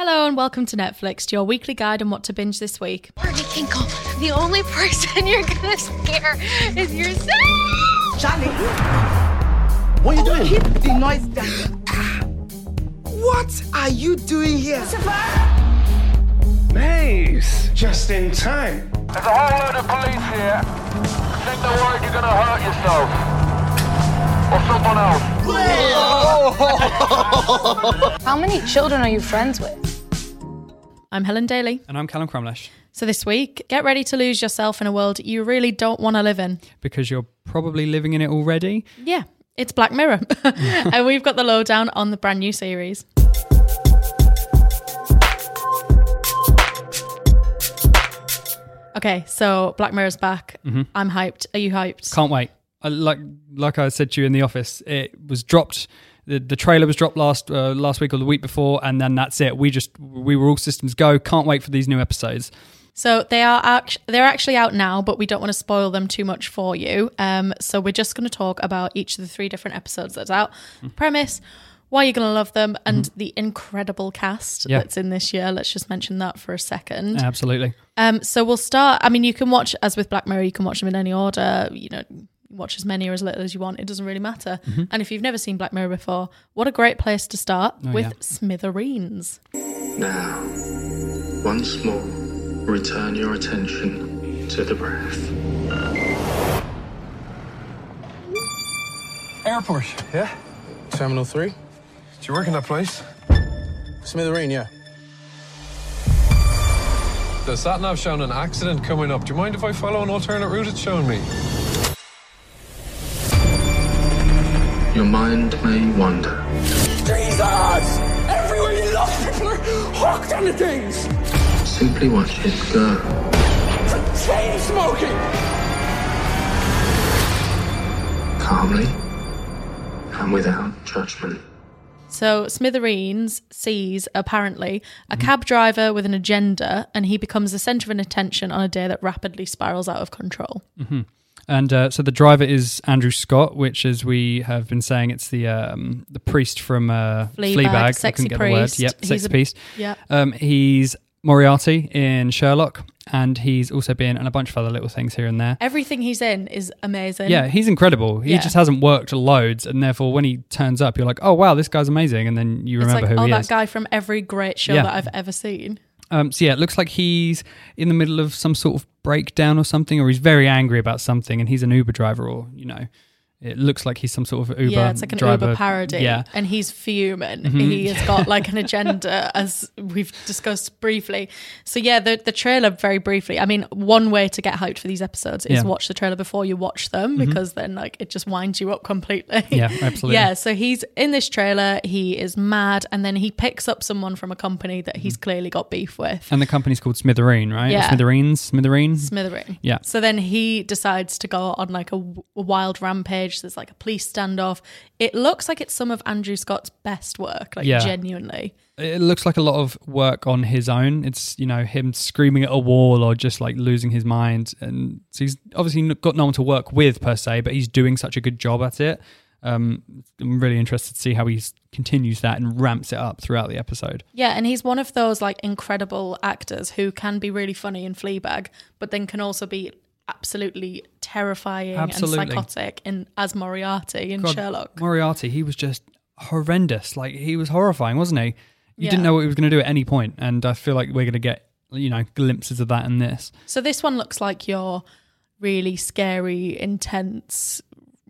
Hello and welcome to Netflix, to your weekly guide on what to binge this week. Marty Kinkle, the only person you're gonna scare is yourself! Charlie! What are you doing? Keep the noise down. What are you doing here? Maze! Just in time. There's a whole load of police here. Think they're worried you're gonna hurt yourself. Or someone else. Whoa. How many children are you friends with? I'm Helen Daly. And I'm Callum Crumlish. So this week, get ready to lose yourself in a world you really don't want to live in. Because you're probably living in it already? Yeah, it's Black Mirror. And we've got the lowdown on the brand new series. Okay, so Black Mirror's back. Mm-hmm. I'm hyped. Are you hyped? Can't wait. Like I said to you in the office, it was dropped... The trailer was dropped last week or the week before, and then that's it. We were all systems go. Can't wait for these new episodes. So they're actually out now, but we don't want to spoil them too much for you. So we're just going to talk about each of the three different episodes that's out. Mm-hmm. Premise, why you're going to love them, and mm-hmm. the incredible cast that's in this year. Let's just mention that for a second. Yeah, absolutely. So we'll start. I mean, you can watch, as with Black Mirror, you can watch them in any order, you know. Watch as many or as little as you want. It doesn't really matter. Mm-hmm. And if you've never seen Black Mirror before, what a great place to start with Smithereens. Now, once more, return your attention to the breath. Airport, yeah? Terminal 3? Do you work in that place? Smithereen, yeah. The sat-nav showing an accident coming up. Do you mind if I follow an alternate route it's showing me? Your mind may wander. Jesus! Everywhere you look, people are hooked on the things! Simply watch it go. It's like chain smoking! Calmly and without judgment. So Smithereens sees, apparently, a cab driver with an agenda, and he becomes the centre of attention on a day that rapidly spirals out of control. Mm-hmm. And so the driver is Andrew Scott, which, as we have been saying, it's the priest from Fleabag. Sexy priest. Yep, sexy priest. Yeah. He's Moriarty in Sherlock, and he's also been in a bunch of other little things here and there. Everything he's in is amazing. Yeah, he's incredible. He just hasn't worked loads, and therefore when he turns up, you're like, oh, wow, this guy's amazing. And then you remember who he is. That guy from every great show that I've ever seen. So yeah, it looks like he's in the middle of some sort of breakdown or something, or he's very angry about something, and he's an Uber driver, or, you know, it looks like he's some sort of Uber driver. Yeah, it's like an Uber parody, and he's fuming. Mm-hmm. He has got like an agenda, as we've discussed briefly. So yeah, the trailer very briefly. I mean, one way to get hyped for these episodes is watch the trailer before you watch them, because then like it just winds you up completely. Yeah, absolutely. Yeah, so he's in this trailer, he is mad, and then he picks up someone from a company that he's clearly got beef with. And the company's called Smithereen, right? Yeah. Or Smithereen. Yeah. So then he decides to go on like a wild rampage. There's like a police standoff. It looks like it's some of Andrew Scott's best work, like genuinely. It looks like a lot of work on his own. It's, you know, him screaming at a wall or just like losing his mind. And so he's obviously got no one to work with per se, but he's doing such a good job at it. I'm really interested to see how he continues that and ramps it up throughout the episode. Yeah, and he's one of those like incredible actors who can be really funny in Fleabag, but then can also be absolutely terrifying and psychotic as Moriarty in Sherlock. Moriarty, he was just horrendous. Like, he was horrifying, wasn't he? You didn't know what he was going to do at any point, and I feel like we're going to get, you know, glimpses of that in this. So this one looks like your really scary, intense,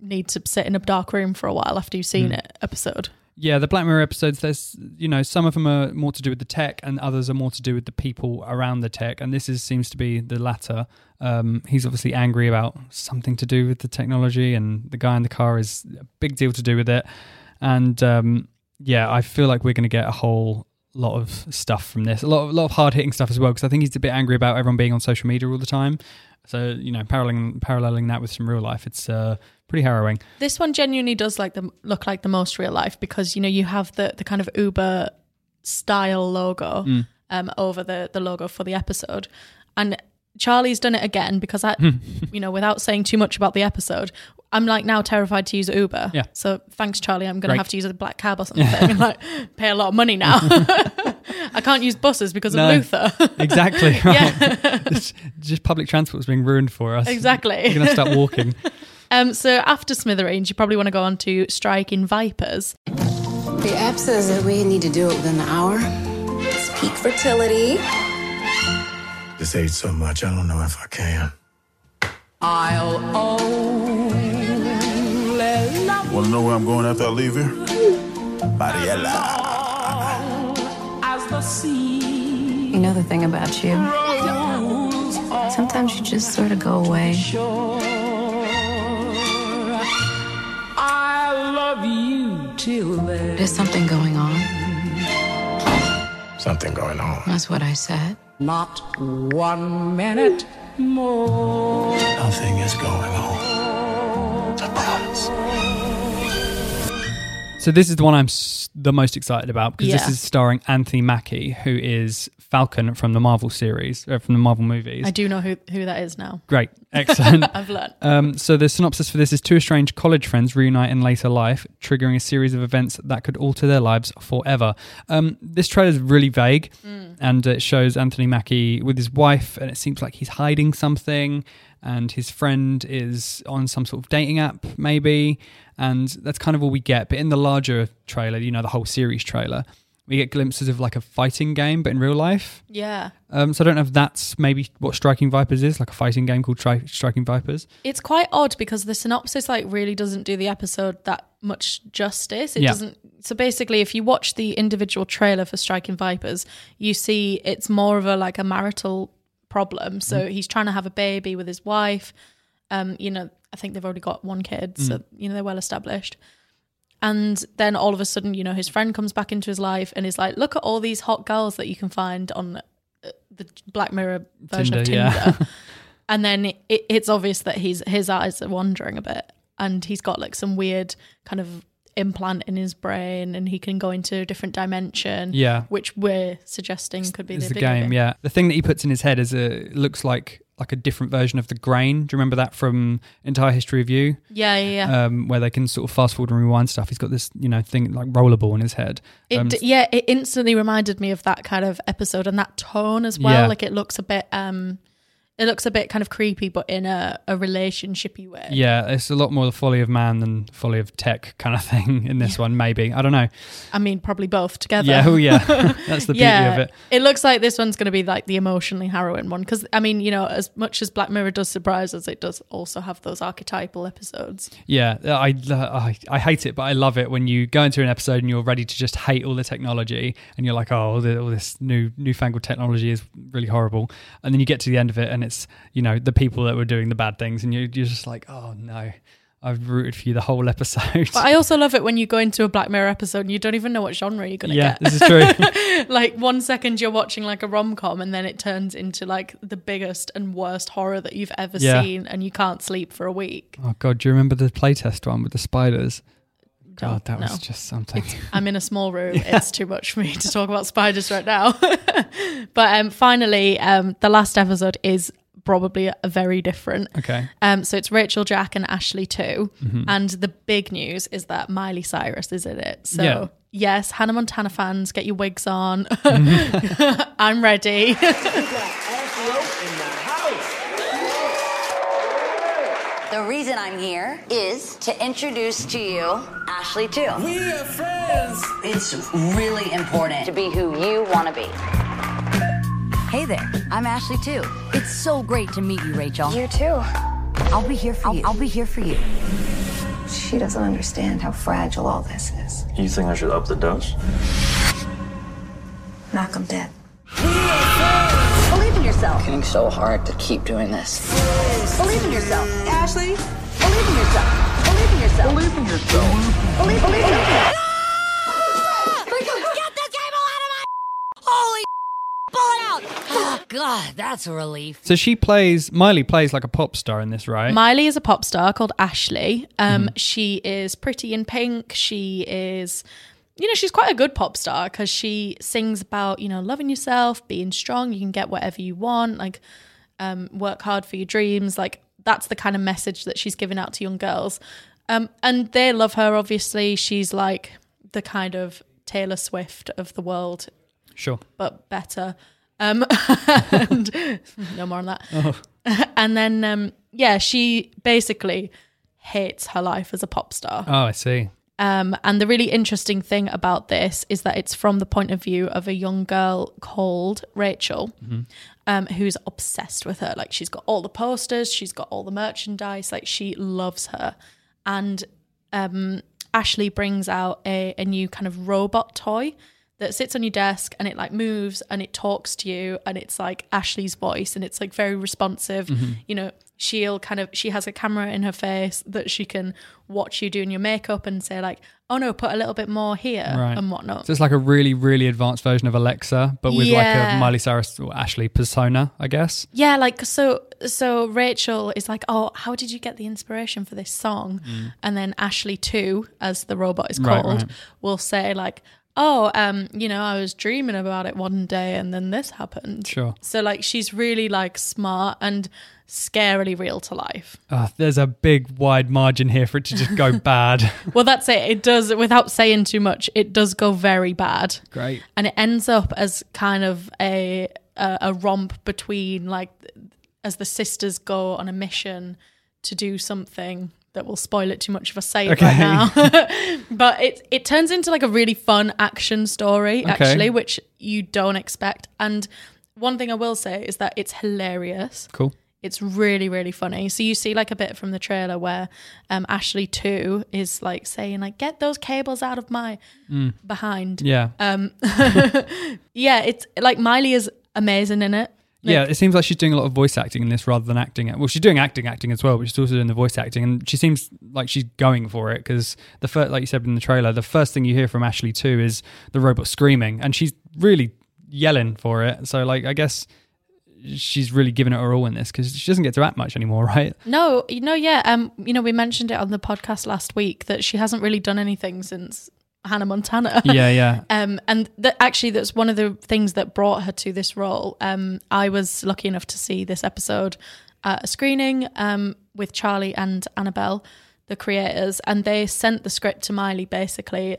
need to sit in a dark room for a while after you've seen it episode. Yeah, the Black Mirror episodes, there's, you know, some of them are more to do with the tech and others are more to do with the people around the tech. And this seems to be the latter. He's obviously angry about something to do with the technology, and the guy in the car is a big deal to do with it. And I feel like we're going to get a whole lot of stuff from this. A lot of hard-hitting stuff as well, because I think he's a bit angry about everyone being on social media all the time. So, you know, paralleling that with some real life, it's pretty harrowing. This one genuinely does look like the most real life, because, you know, you have the kind of Uber style logo over the logo for the episode. And Charlie's done it again, because I, you know, without saying too much about the episode, I'm like now terrified to use Uber. Yeah. So thanks, Charlie. I'm going to have to use a black cab or something. Like, pay a lot of money now. I can't use buses because of Luther. Exactly. Right. Yeah. Just public transport's being ruined for us. Exactly. We're going to start walking. So after Smithereens, you probably want to go on to Striking Vipers. The app says that we need to do it within an hour. It's peak fertility. This age so much, I don't know if I can. I'll only love. Want to know where I'm going after I leave here? Mariela. As the sea. You know the thing about you? Sometimes you just sort of go away. I love you till then. There's something going on. Something going on. That's what I said. Not 1 minute more. Nothing is going on. I promise. So this is the one I'm the most excited about because this is starring Anthony Mackie, who is Falcon from the Marvel series, from the Marvel movies. I do know who that is now. Great. Excellent. I've learned. So the synopsis for this is two estranged college friends reunite in later life, triggering a series of events that could alter their lives forever. This trailer is really vague and it shows Anthony Mackie with his wife and it seems like he's hiding something and his friend is on some sort of dating app maybe, and that's kind of all we get. But in the larger trailer, you know, the whole series trailer, we get glimpses of like a fighting game, but in real life. Yeah. So I don't know if that's maybe what Striking Vipers is, like a fighting game called Striking Vipers. It's quite odd because the synopsis like really doesn't do the episode that much justice. It doesn't. So basically, if you watch the individual trailer for Striking Vipers, you see it's more of a like a marital problem. So he's trying to have a baby with his wife. You know, I think they've already got one kid, so you know they're well established. And then all of a sudden, you know, his friend comes back into his life and is like, look at all these hot girls that you can find on the Black Mirror version of Tinder. Yeah. And then it's obvious that his eyes are wandering a bit and he's got like some weird kind of implant in his brain and he can go into a different dimension, which we're suggesting could be the game. Yeah. The thing that he puts in his head is looks like a different version of the grain. Do you remember that from Entire History of You? Yeah. Where they can sort of fast forward and rewind stuff. He's got this, you know, thing like rollerball in his head. It instantly reminded me of that kind of episode and that tone as well. Yeah. Like it looks a bit kind of creepy, but in a relationshipy way. Yeah, it's a lot more the folly of man than folly of tech kind of thing in this one, maybe. I don't know. I mean, probably both together. Yeah, oh yeah. That's the beauty of it. It looks like this one's going to be like the emotionally harrowing one. Because, I mean, you know, as much as Black Mirror does surprise us, it does also have those archetypal episodes. Yeah, I hate it, but I love it when you go into an episode and you're ready to just hate all the technology and you're like, oh, all this newfangled technology is really horrible. And then you get to the end of it and it's, you know, the people that were doing the bad things and you're just like, oh no, I've rooted for you the whole episode. But I also love it when you go into a Black Mirror episode and you don't even know what genre you're gonna get. Yeah, this is true. Like 1 second you're watching like a rom-com and then it turns into like the biggest and worst horror that you've ever seen and you can't sleep for a week. Oh God, do you remember the playtest one with the spiders? God, that was just something. I'm in a small room. Yeah. It's too much for me to talk about spiders right now. But finally, the last episode is probably a very different. Okay. So it's Rachel Jack and Ashley Too. Mm-hmm. And the big news is that Miley Cyrus is in it. So yes, Hannah Montana fans, get your wigs on. I'm ready. The reason I'm here is to introduce to you Ashley Too. We are friends. It's really important to be who you want to be. Hey there, I'm Ashley Too. It's so great to meet you, Rachel. You too. I'll be here for you. I'll be here for you. She doesn't understand how fragile all this is. You think I should up the dose? Knock them dead. We are friends. Believe in yourself. It's getting so hard to keep doing this. Believe in yourself. Ashley, believe in yourself. Believe in yourself. Believe in yourself. Believe in yourself. Get this cable out of my holy pull it out. Oh, God, that's a relief. So Miley plays like a pop star in this, right? Miley is a pop star called Ashley. She is pretty in pink. She is... You know, she's quite a good pop star because she sings about, you know, loving yourself, being strong, you can get whatever you want, like work hard for your dreams. Like that's the kind of message that she's giving out to young girls. And they love her, obviously. She's like the kind of Taylor Swift of the world. Sure. But better. And no more on that. Oh. And then, yeah, she basically hates her life as a pop star. Oh, I see. And the really interesting thing about this is that it's from the point of view of a young girl called Rachel, mm-hmm. Who's obsessed with her. Like, she's got all the posters, she's got all the merchandise, like, she loves her. And Ashley brings out a new kind of robot toy that sits on your desk, and it like moves and it talks to you, and it's like Ashley's voice, and it's like very responsive. Mm-hmm. You know, she has a camera in her face that she can watch you doing your makeup and say like, oh no, put a little bit more here, right, and whatnot. So it's like a really, really advanced version of Alexa, but with like a Miley Cyrus or Ashley persona, I guess. Yeah, like so Rachel is like, oh, how did you get the inspiration for this song? Mm. And then Ashley Too, as the robot is called, will say like, oh, you know, I was dreaming about it one day and then this happened. Sure. So like, she's really like smart and scarily real to life. There's a big wide margin here for it to just go bad. Well, that's it. It does, without saying too much, it does go very bad. Great. And it ends up as kind of a romp between, like, as the sisters go on a mission to do something. That will spoil it too much if I say it right now. But it turns into like a really fun action story, actually, which you don't expect. And one thing I will say is that it's hilarious. Cool. It's really, really funny. So you see like a bit from the trailer where Ashley Too is like saying like, get those cables out of my behind. Yeah. Yeah, it's like Miley is amazing in it. Like, yeah, it seems like she's doing a lot of voice acting in this rather than acting. Well, she's doing acting as well, but she's also doing the voice acting, and she seems like she's going for it because the first, like you said in the trailer, the first thing you hear from Ashley Too is the robot screaming, and she's really yelling for it. So, like, I guess she's really giving it her all in this because she doesn't get to act much anymore, right? No, yeah, you know, we mentioned it on the podcast last week that she hasn't really done anything since Hannah Montana. Yeah. And actually that's one of the things that brought her to this role. I was lucky enough to see this episode at a screening with Charlie and Annabelle, the creators, and they sent the script to Miley basically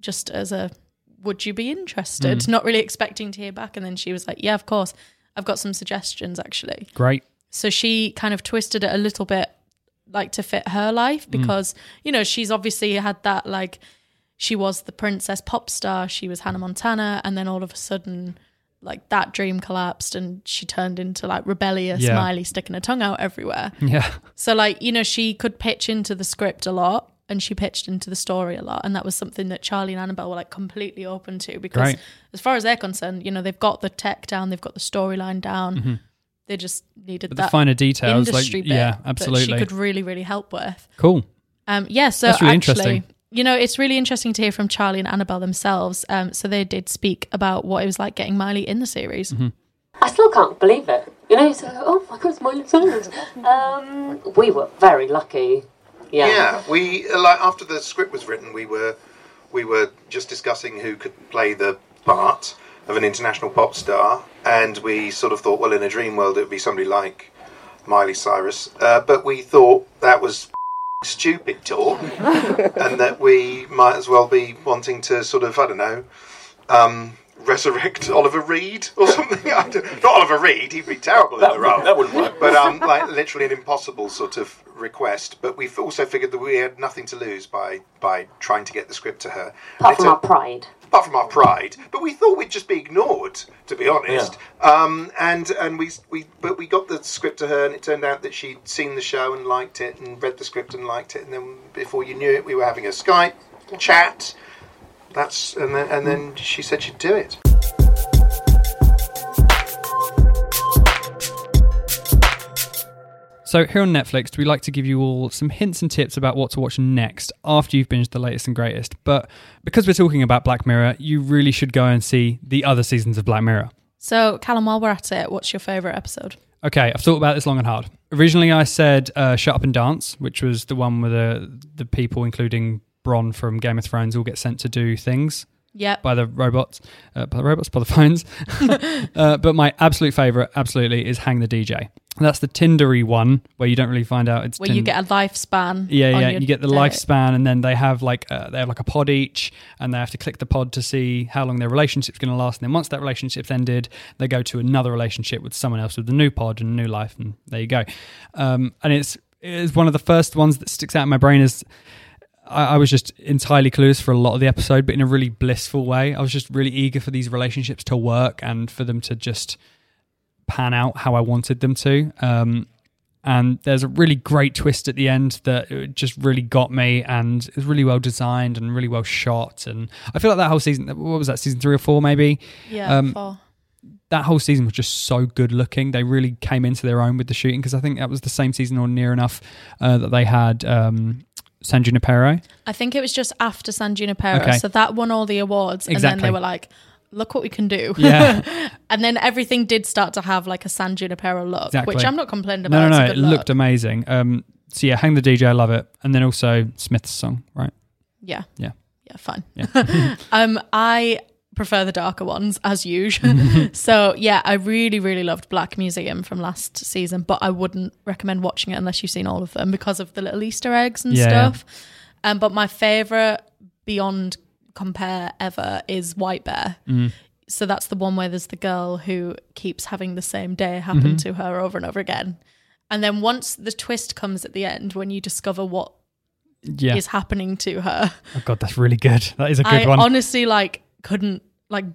just as a, would you be interested? Not really expecting to hear back. And then she was like, yeah, of course. I've got some suggestions actually. Great. So she kind of twisted it a little bit like to fit her life because, you know, she's obviously had that like, she was the princess pop star, she was Hannah Montana, and then all of a sudden, like, that dream collapsed and she turned into, like, rebellious Miley sticking her tongue out everywhere. Yeah. So, like, you know, she could pitch into the script a lot and she pitched into the story a lot, and that was something that Charlie and Annabelle were, like, completely open to because as far as they're concerned, you know, they've got the tech down, they've got the storyline down, they just needed but that the finer details, industry like, bit absolutely. That she could really, really help with. Cool. Yeah, so that's really interesting. You know, it's really interesting to hear from Charlie and Annabelle themselves. So they did speak about what it was like getting Miley in the series. Mm-hmm. I still can't believe it. You know, it's like, oh my God, it's Miley Cyrus. We were very lucky. Yeah, we like after the script was written, we were just discussing who could play the part of an international pop star, and we sort of thought, well, in a dream world, it would be somebody like Miley Cyrus. But we thought that was stupid talk and that we might as well be wanting to sort of, I don't know, resurrect Oliver Reed or something. Not Oliver Reed, he'd be terrible in the role. That wouldn't work. But like literally an impossible sort of request. But we've also figured that we had nothing to lose by trying to get the script to her. Apart from our pride. But we thought we'd just be ignored, to be honest. Yeah. And we got the script to her, and it turned out that she'd seen the show and liked it, and read the script and liked it, and then before you knew it, we were having a Skype chat. And then she said she'd do it. So here on Netflix, we like to give you all some hints and tips about what to watch next after you've binged the latest and greatest. But because we're talking about Black Mirror, you really should go and see the other seasons of Black Mirror. So, Callum, while we're at it, what's your favourite episode? Okay, I've thought about this long and hard. Originally, I said Shut Up and Dance, which was the one where the people, including Bronn from Game of Thrones, all get sent to do things by the robots, by the phones. But my absolute favourite, absolutely, is Hang the DJ. That's the Tindery one where you don't really find out it's Tinder. You get a lifespan. Yeah, you get the lifespan, and then they have like a pod each, and they have to click the pod to see how long their relationship's going to last. And then once that relationship's ended, they go to another relationship with someone else with a new pod and a new life, and there you go. And it's one of the first ones that sticks out in my brain is I was just entirely clueless for a lot of the episode, but in a really blissful way. I was just really eager for these relationships to work and for them to just pan out how I wanted them to. And there's a really great twist at the end that just really got me, and it was really well designed and really well shot. And I feel like that whole season, what was that, season 3 or 4 maybe? Yeah, 4. That whole season was just so good looking. They really came into their own with the shooting, because I think that was the same season or near enough that they had... San Junipero? I think it was just after San Junipero. Okay. So that won all the awards. Exactly. And then they were like, look what we can do. Yeah. And then everything did start to have like a San Junipero look, exactly. Which I'm not complaining about. No, it looked amazing. So yeah, Hang the DJ, I love it. And then also Smith's song, right? Yeah. Yeah. Yeah, fine. Yeah. I prefer the darker ones as usual. So yeah, I really, really loved Black Museum from last season, but I wouldn't recommend watching it unless you've seen all of them because of the little Easter eggs and stuff. Yeah. But my favourite beyond compare ever is White Bear. Mm. So that's the one where there's the girl who keeps having the same day happen to her over and over again. And then once the twist comes at the end, when you discover what is happening to her. Oh God, that's really good. That is a good one. I honestly couldn't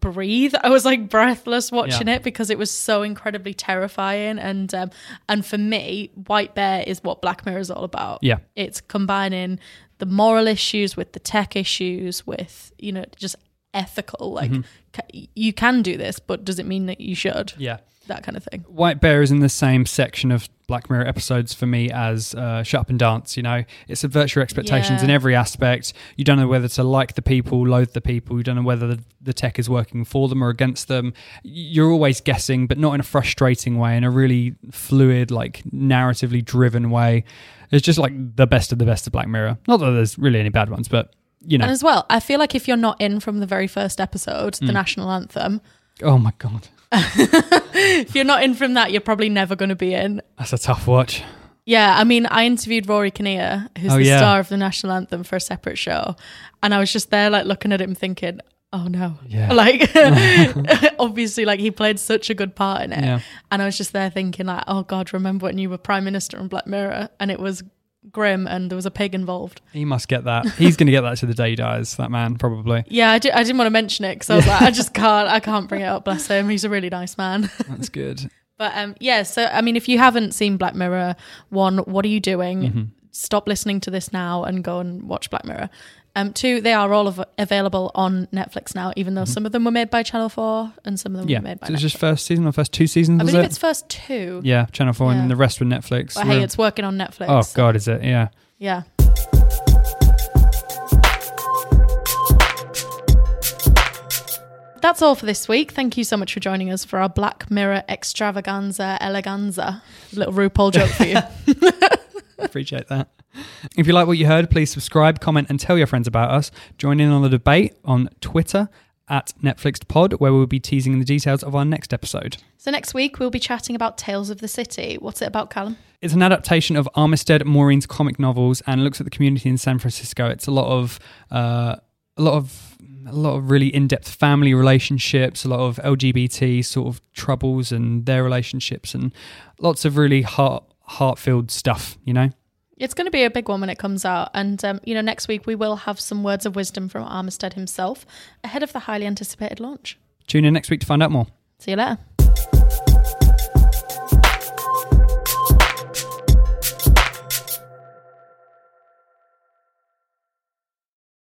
breathe. I was breathless watching it because it was so incredibly terrifying. And for me, White Bear is what Black Mirror is all about. Yeah. It's combining the moral issues with the tech issues with, just ethical, you can do this, but does it mean that you should? Yeah. That kind of thing. White Bear is in the same section of Black Mirror episodes for me as Shut Up and Dance, It subverts your expectations in every aspect. You don't know whether to like the people, loathe the people. You don't know whether the tech is working for them or against them. You're always guessing, but not in a frustrating way, in a really fluid, narratively driven way. It's just the best of Black Mirror. Not that there's really any bad ones, but, And as well, I feel like if you're not in from the very first episode, The National Anthem. Oh my God. If you're not in from that, you're probably never going to be in. That's a tough watch. Yeah, I mean, I interviewed Rory Kinnear, who's the star of the National Anthem, for a separate show, and I was just there looking at him thinking, oh no. Yeah. Obviously he played such a good part in it. Yeah. And I was just there thinking oh God, remember when you were Prime Minister on Black Mirror and it was grim and there was a pig involved. He must get that. He's going to get that to the day he dies, that man, probably. Yeah, I didn't want to mention it because I was I can't bring it up, bless him. He's a really nice man. That's good. But so I mean, if you haven't seen Black Mirror 1, what are you doing? Stop listening to this now and go and watch Black Mirror. 2, they are all available on Netflix now, even though some of them were made by Channel 4 and some of them were made by Netflix. It's just first season or first 2 seasons, I believe it's first 2. Yeah, Channel 4 and the rest were Netflix. But it's working on Netflix. Oh, so. God, is it? Yeah. Yeah. That's all for this week. Thank you so much for joining us for our Black Mirror extravaganza, eleganza. Little RuPaul joke for you. Appreciate that. If you like what you heard, please subscribe, comment, and tell your friends about us. Join in on the debate on Twitter @NetflixPod, where we'll be teasing the details of our next episode. So next week, we'll be chatting about Tales of the City. What's it about, Callum? It's an adaptation of Armistead Maureen's comic novels and looks at the community in San Francisco. It's a lot of really in-depth family relationships, a lot of LGBT sort of troubles and their relationships, and lots of really heart-filled stuff, It's going to be a big one when it comes out. And, next week we will have some words of wisdom from Armistead himself ahead of the highly anticipated launch. Tune in next week to find out more. See you later.